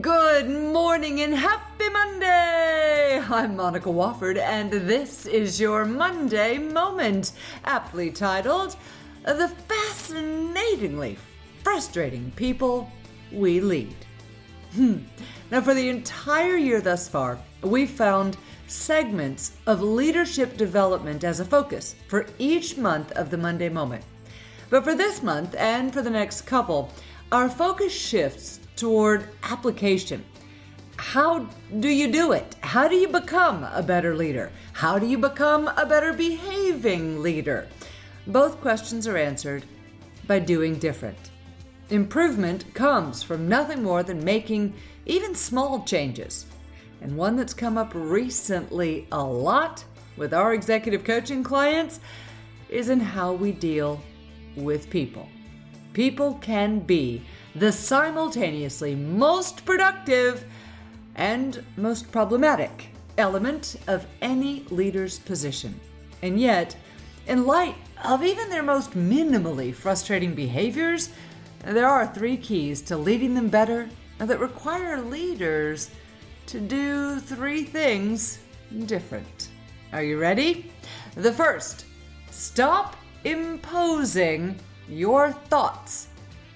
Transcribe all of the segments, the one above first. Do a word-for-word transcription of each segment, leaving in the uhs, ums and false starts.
Good morning and happy Monday! I'm Monica Wofford and this is your Monday Moment, aptly titled, The Fascinatingly Frustrating People We Lead. Hmm. Now for the entire year thus far, we've found segments of leadership development as a focus for each month of the Monday Moment. But for this month and for the next couple, our focus shifts toward application. How do you do it? How do you become a better leader? How do you become a better behaving leader? Both questions are answered by doing different. Improvement comes from nothing more than making even small changes. And one that's come up recently a lot with our executive coaching clients is in how we deal with people. People can be the simultaneously most productive and most problematic element of any leader's position. And yet, in light of even their most minimally frustrating behaviors, there are three keys to leading them better that require leaders to do three things different. Are you ready? The first, stop imposing your thoughts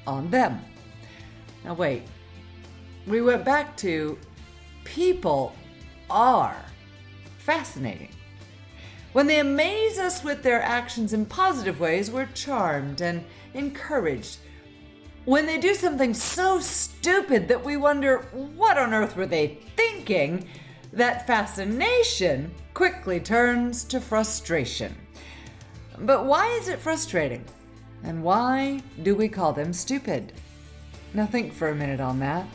on them. Now wait, we went back to people are fascinating. When they amaze us with their actions in positive ways, we're charmed and encouraged. When they do something so stupid that we wonder what on earth were they thinking, that fascination quickly turns to frustration. But why is it frustrating? And why do we call them stupid? Now think for a minute on that.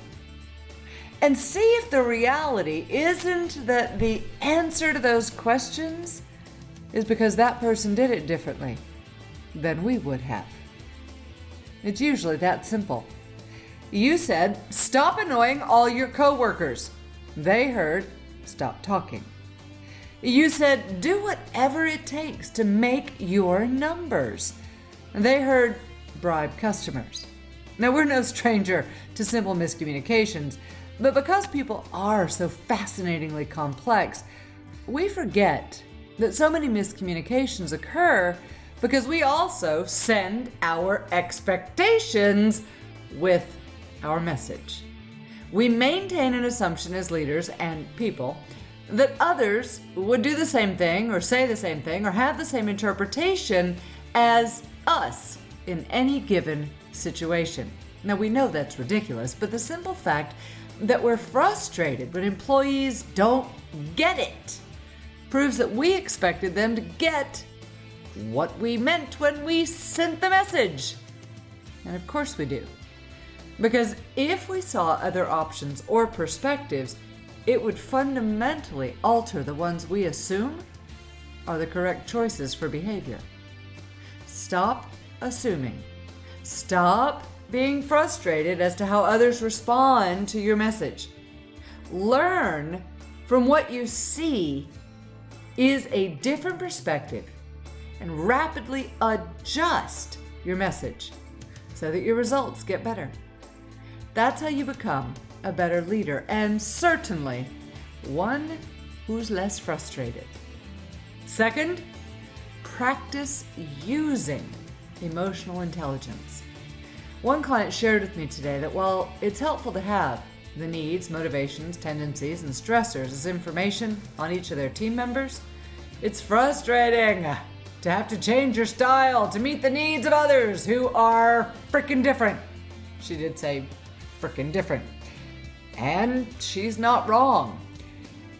And see if the reality isn't that the answer to those questions is because that person did it differently than we would have. It's usually that simple. You said, stop annoying all your coworkers. They heard, stop talking. You said, do whatever it takes to make your numbers. They heard, bribe customers. Now, we're no stranger to simple miscommunications, but because people are so fascinatingly complex, we forget that so many miscommunications occur because we also send our expectations with our message. We maintain an assumption as leaders and people that others would do the same thing or say the same thing or have the same interpretation as us in any given situation. Now we know that's ridiculous, but the simple fact that we're frustrated when employees don't get it proves that we expected them to get what we meant when we sent the message. And of course we do. Because if we saw other options or perspectives, it would fundamentally alter the ones we assume are the correct choices for behavior. Stop assuming. Stop being frustrated as to how others respond to your message. Learn from what you see is a different perspective and rapidly adjust your message so that your results get better. That's how you become a better leader and certainly one who's less frustrated. Second, practice using emotional intelligence. One client shared with me today that while it's helpful to have the needs, motivations, tendencies, and stressors as information on each of their team members, it's frustrating to have to change your style to meet the needs of others who are freaking different. She did say freaking different. And she's not wrong.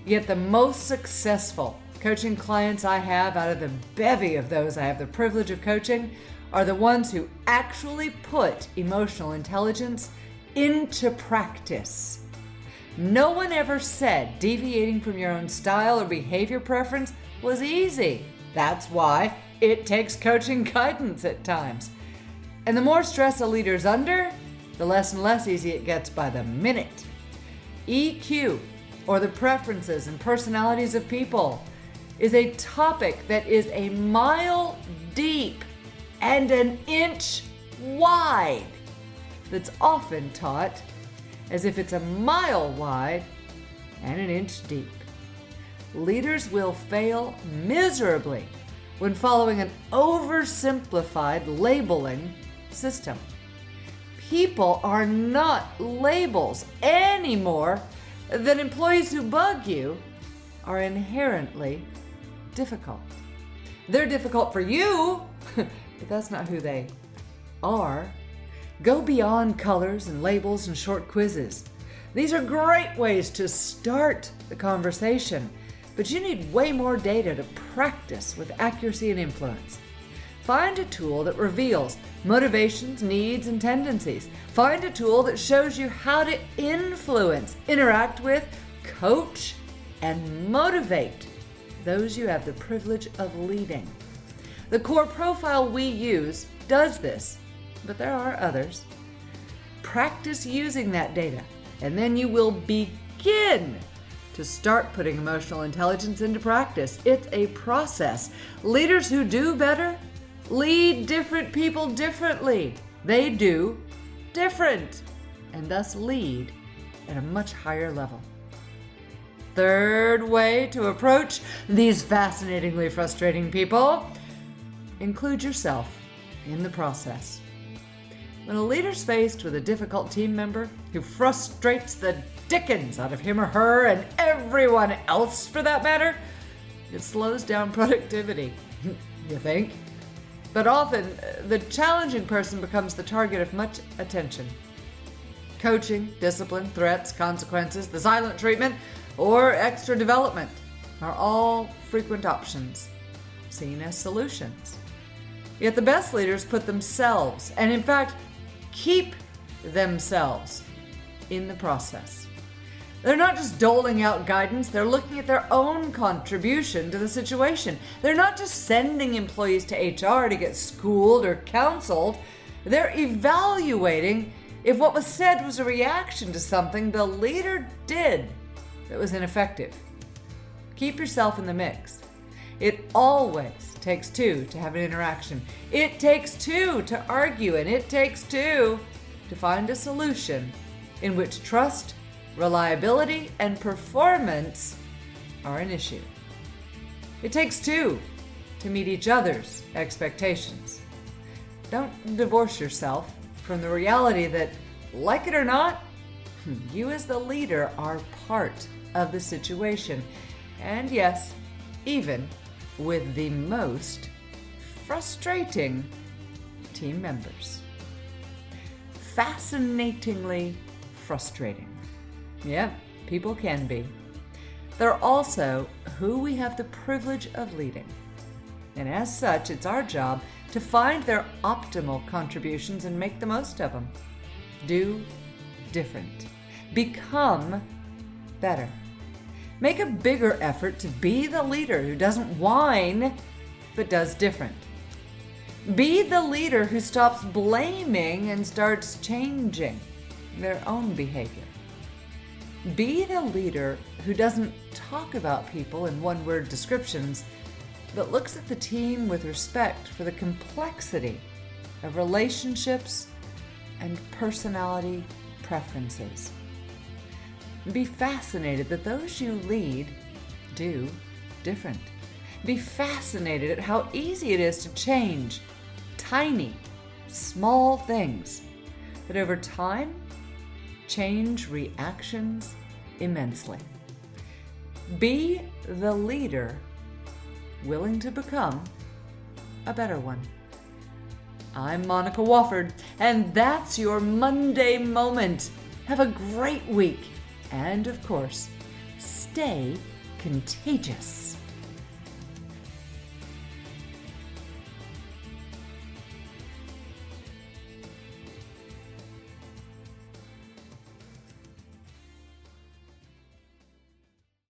Yet the most successful coaching clients I have, out of the bevy of those I have the privilege of coaching, are the ones who actually put emotional intelligence into practice. No one ever said deviating from your own style or behavior preference was easy. That's why it takes coaching guidance at times. And the more stress a leader's under, the less and less easy it gets by the minute. E Q, or the preferences and personalities of people, is a topic that is a mile deep and an inch wide that's often taught as if it's a mile wide and an inch deep. Leaders will fail miserably when following an oversimplified labeling system. People are not labels any more than employees who bug you are inherently difficult. They're difficult for you, but that's not who they are. Go beyond colors and labels and short quizzes. These are great ways to start the conversation, but you need way more data to practice with accuracy and influence. Find a tool that reveals motivations, needs, and tendencies. Find a tool that shows you how to influence, interact with, coach, and motivate those you have the privilege of leading. The core profile we use does this, but there are others. Practice using that data, and then you will begin to start putting emotional intelligence into practice. It's a process. Leaders who do better lead different people differently. They do different, and thus lead at a much higher level. Third way to approach these fascinatingly frustrating people: include yourself in the process. When a leader's faced with a difficult team member who frustrates the dickens out of him or her and everyone else for that matter, it slows down productivity, you think? But often, the challenging person becomes the target of much attention. Coaching, discipline, threats, consequences, the silent treatment, or extra development are all frequent options seen as solutions. Yet the best leaders put themselves, and in fact, keep themselves in the process. They're not just doling out guidance, they're looking at their own contribution to the situation. They're not just sending employees to H R to get schooled or counseled. They're evaluating if what was said was a reaction to something the leader did that was ineffective. Keep yourself in the mix. It always takes two to have an interaction. It takes two to argue, and it takes two to find a solution in which trust, reliability, and performance are an issue. It takes two to meet each other's expectations. Don't divorce yourself from the reality that, like it or not, you as the leader are part of the situation. And yes, even with the most frustrating team members. Fascinatingly frustrating. Yeah, people can be. They're also who we have the privilege of leading. And as such, it's our job to find their optimal contributions and make the most of them. Do different. Become better. Make a bigger effort to be the leader who doesn't whine, but does different. Be the leader who stops blaming and starts changing their own behavior. Be the leader who doesn't talk about people in one-word descriptions, but looks at the team with respect for the complexity of relationships and personality preferences. Be fascinated that those you lead do different. Be fascinated at how easy it is to change tiny, small things that over time change reactions immensely. Be the leader willing to become a better one. I'm Monica Wofford, and that's your Monday Moment. Have a great week, and of course, stay contagious.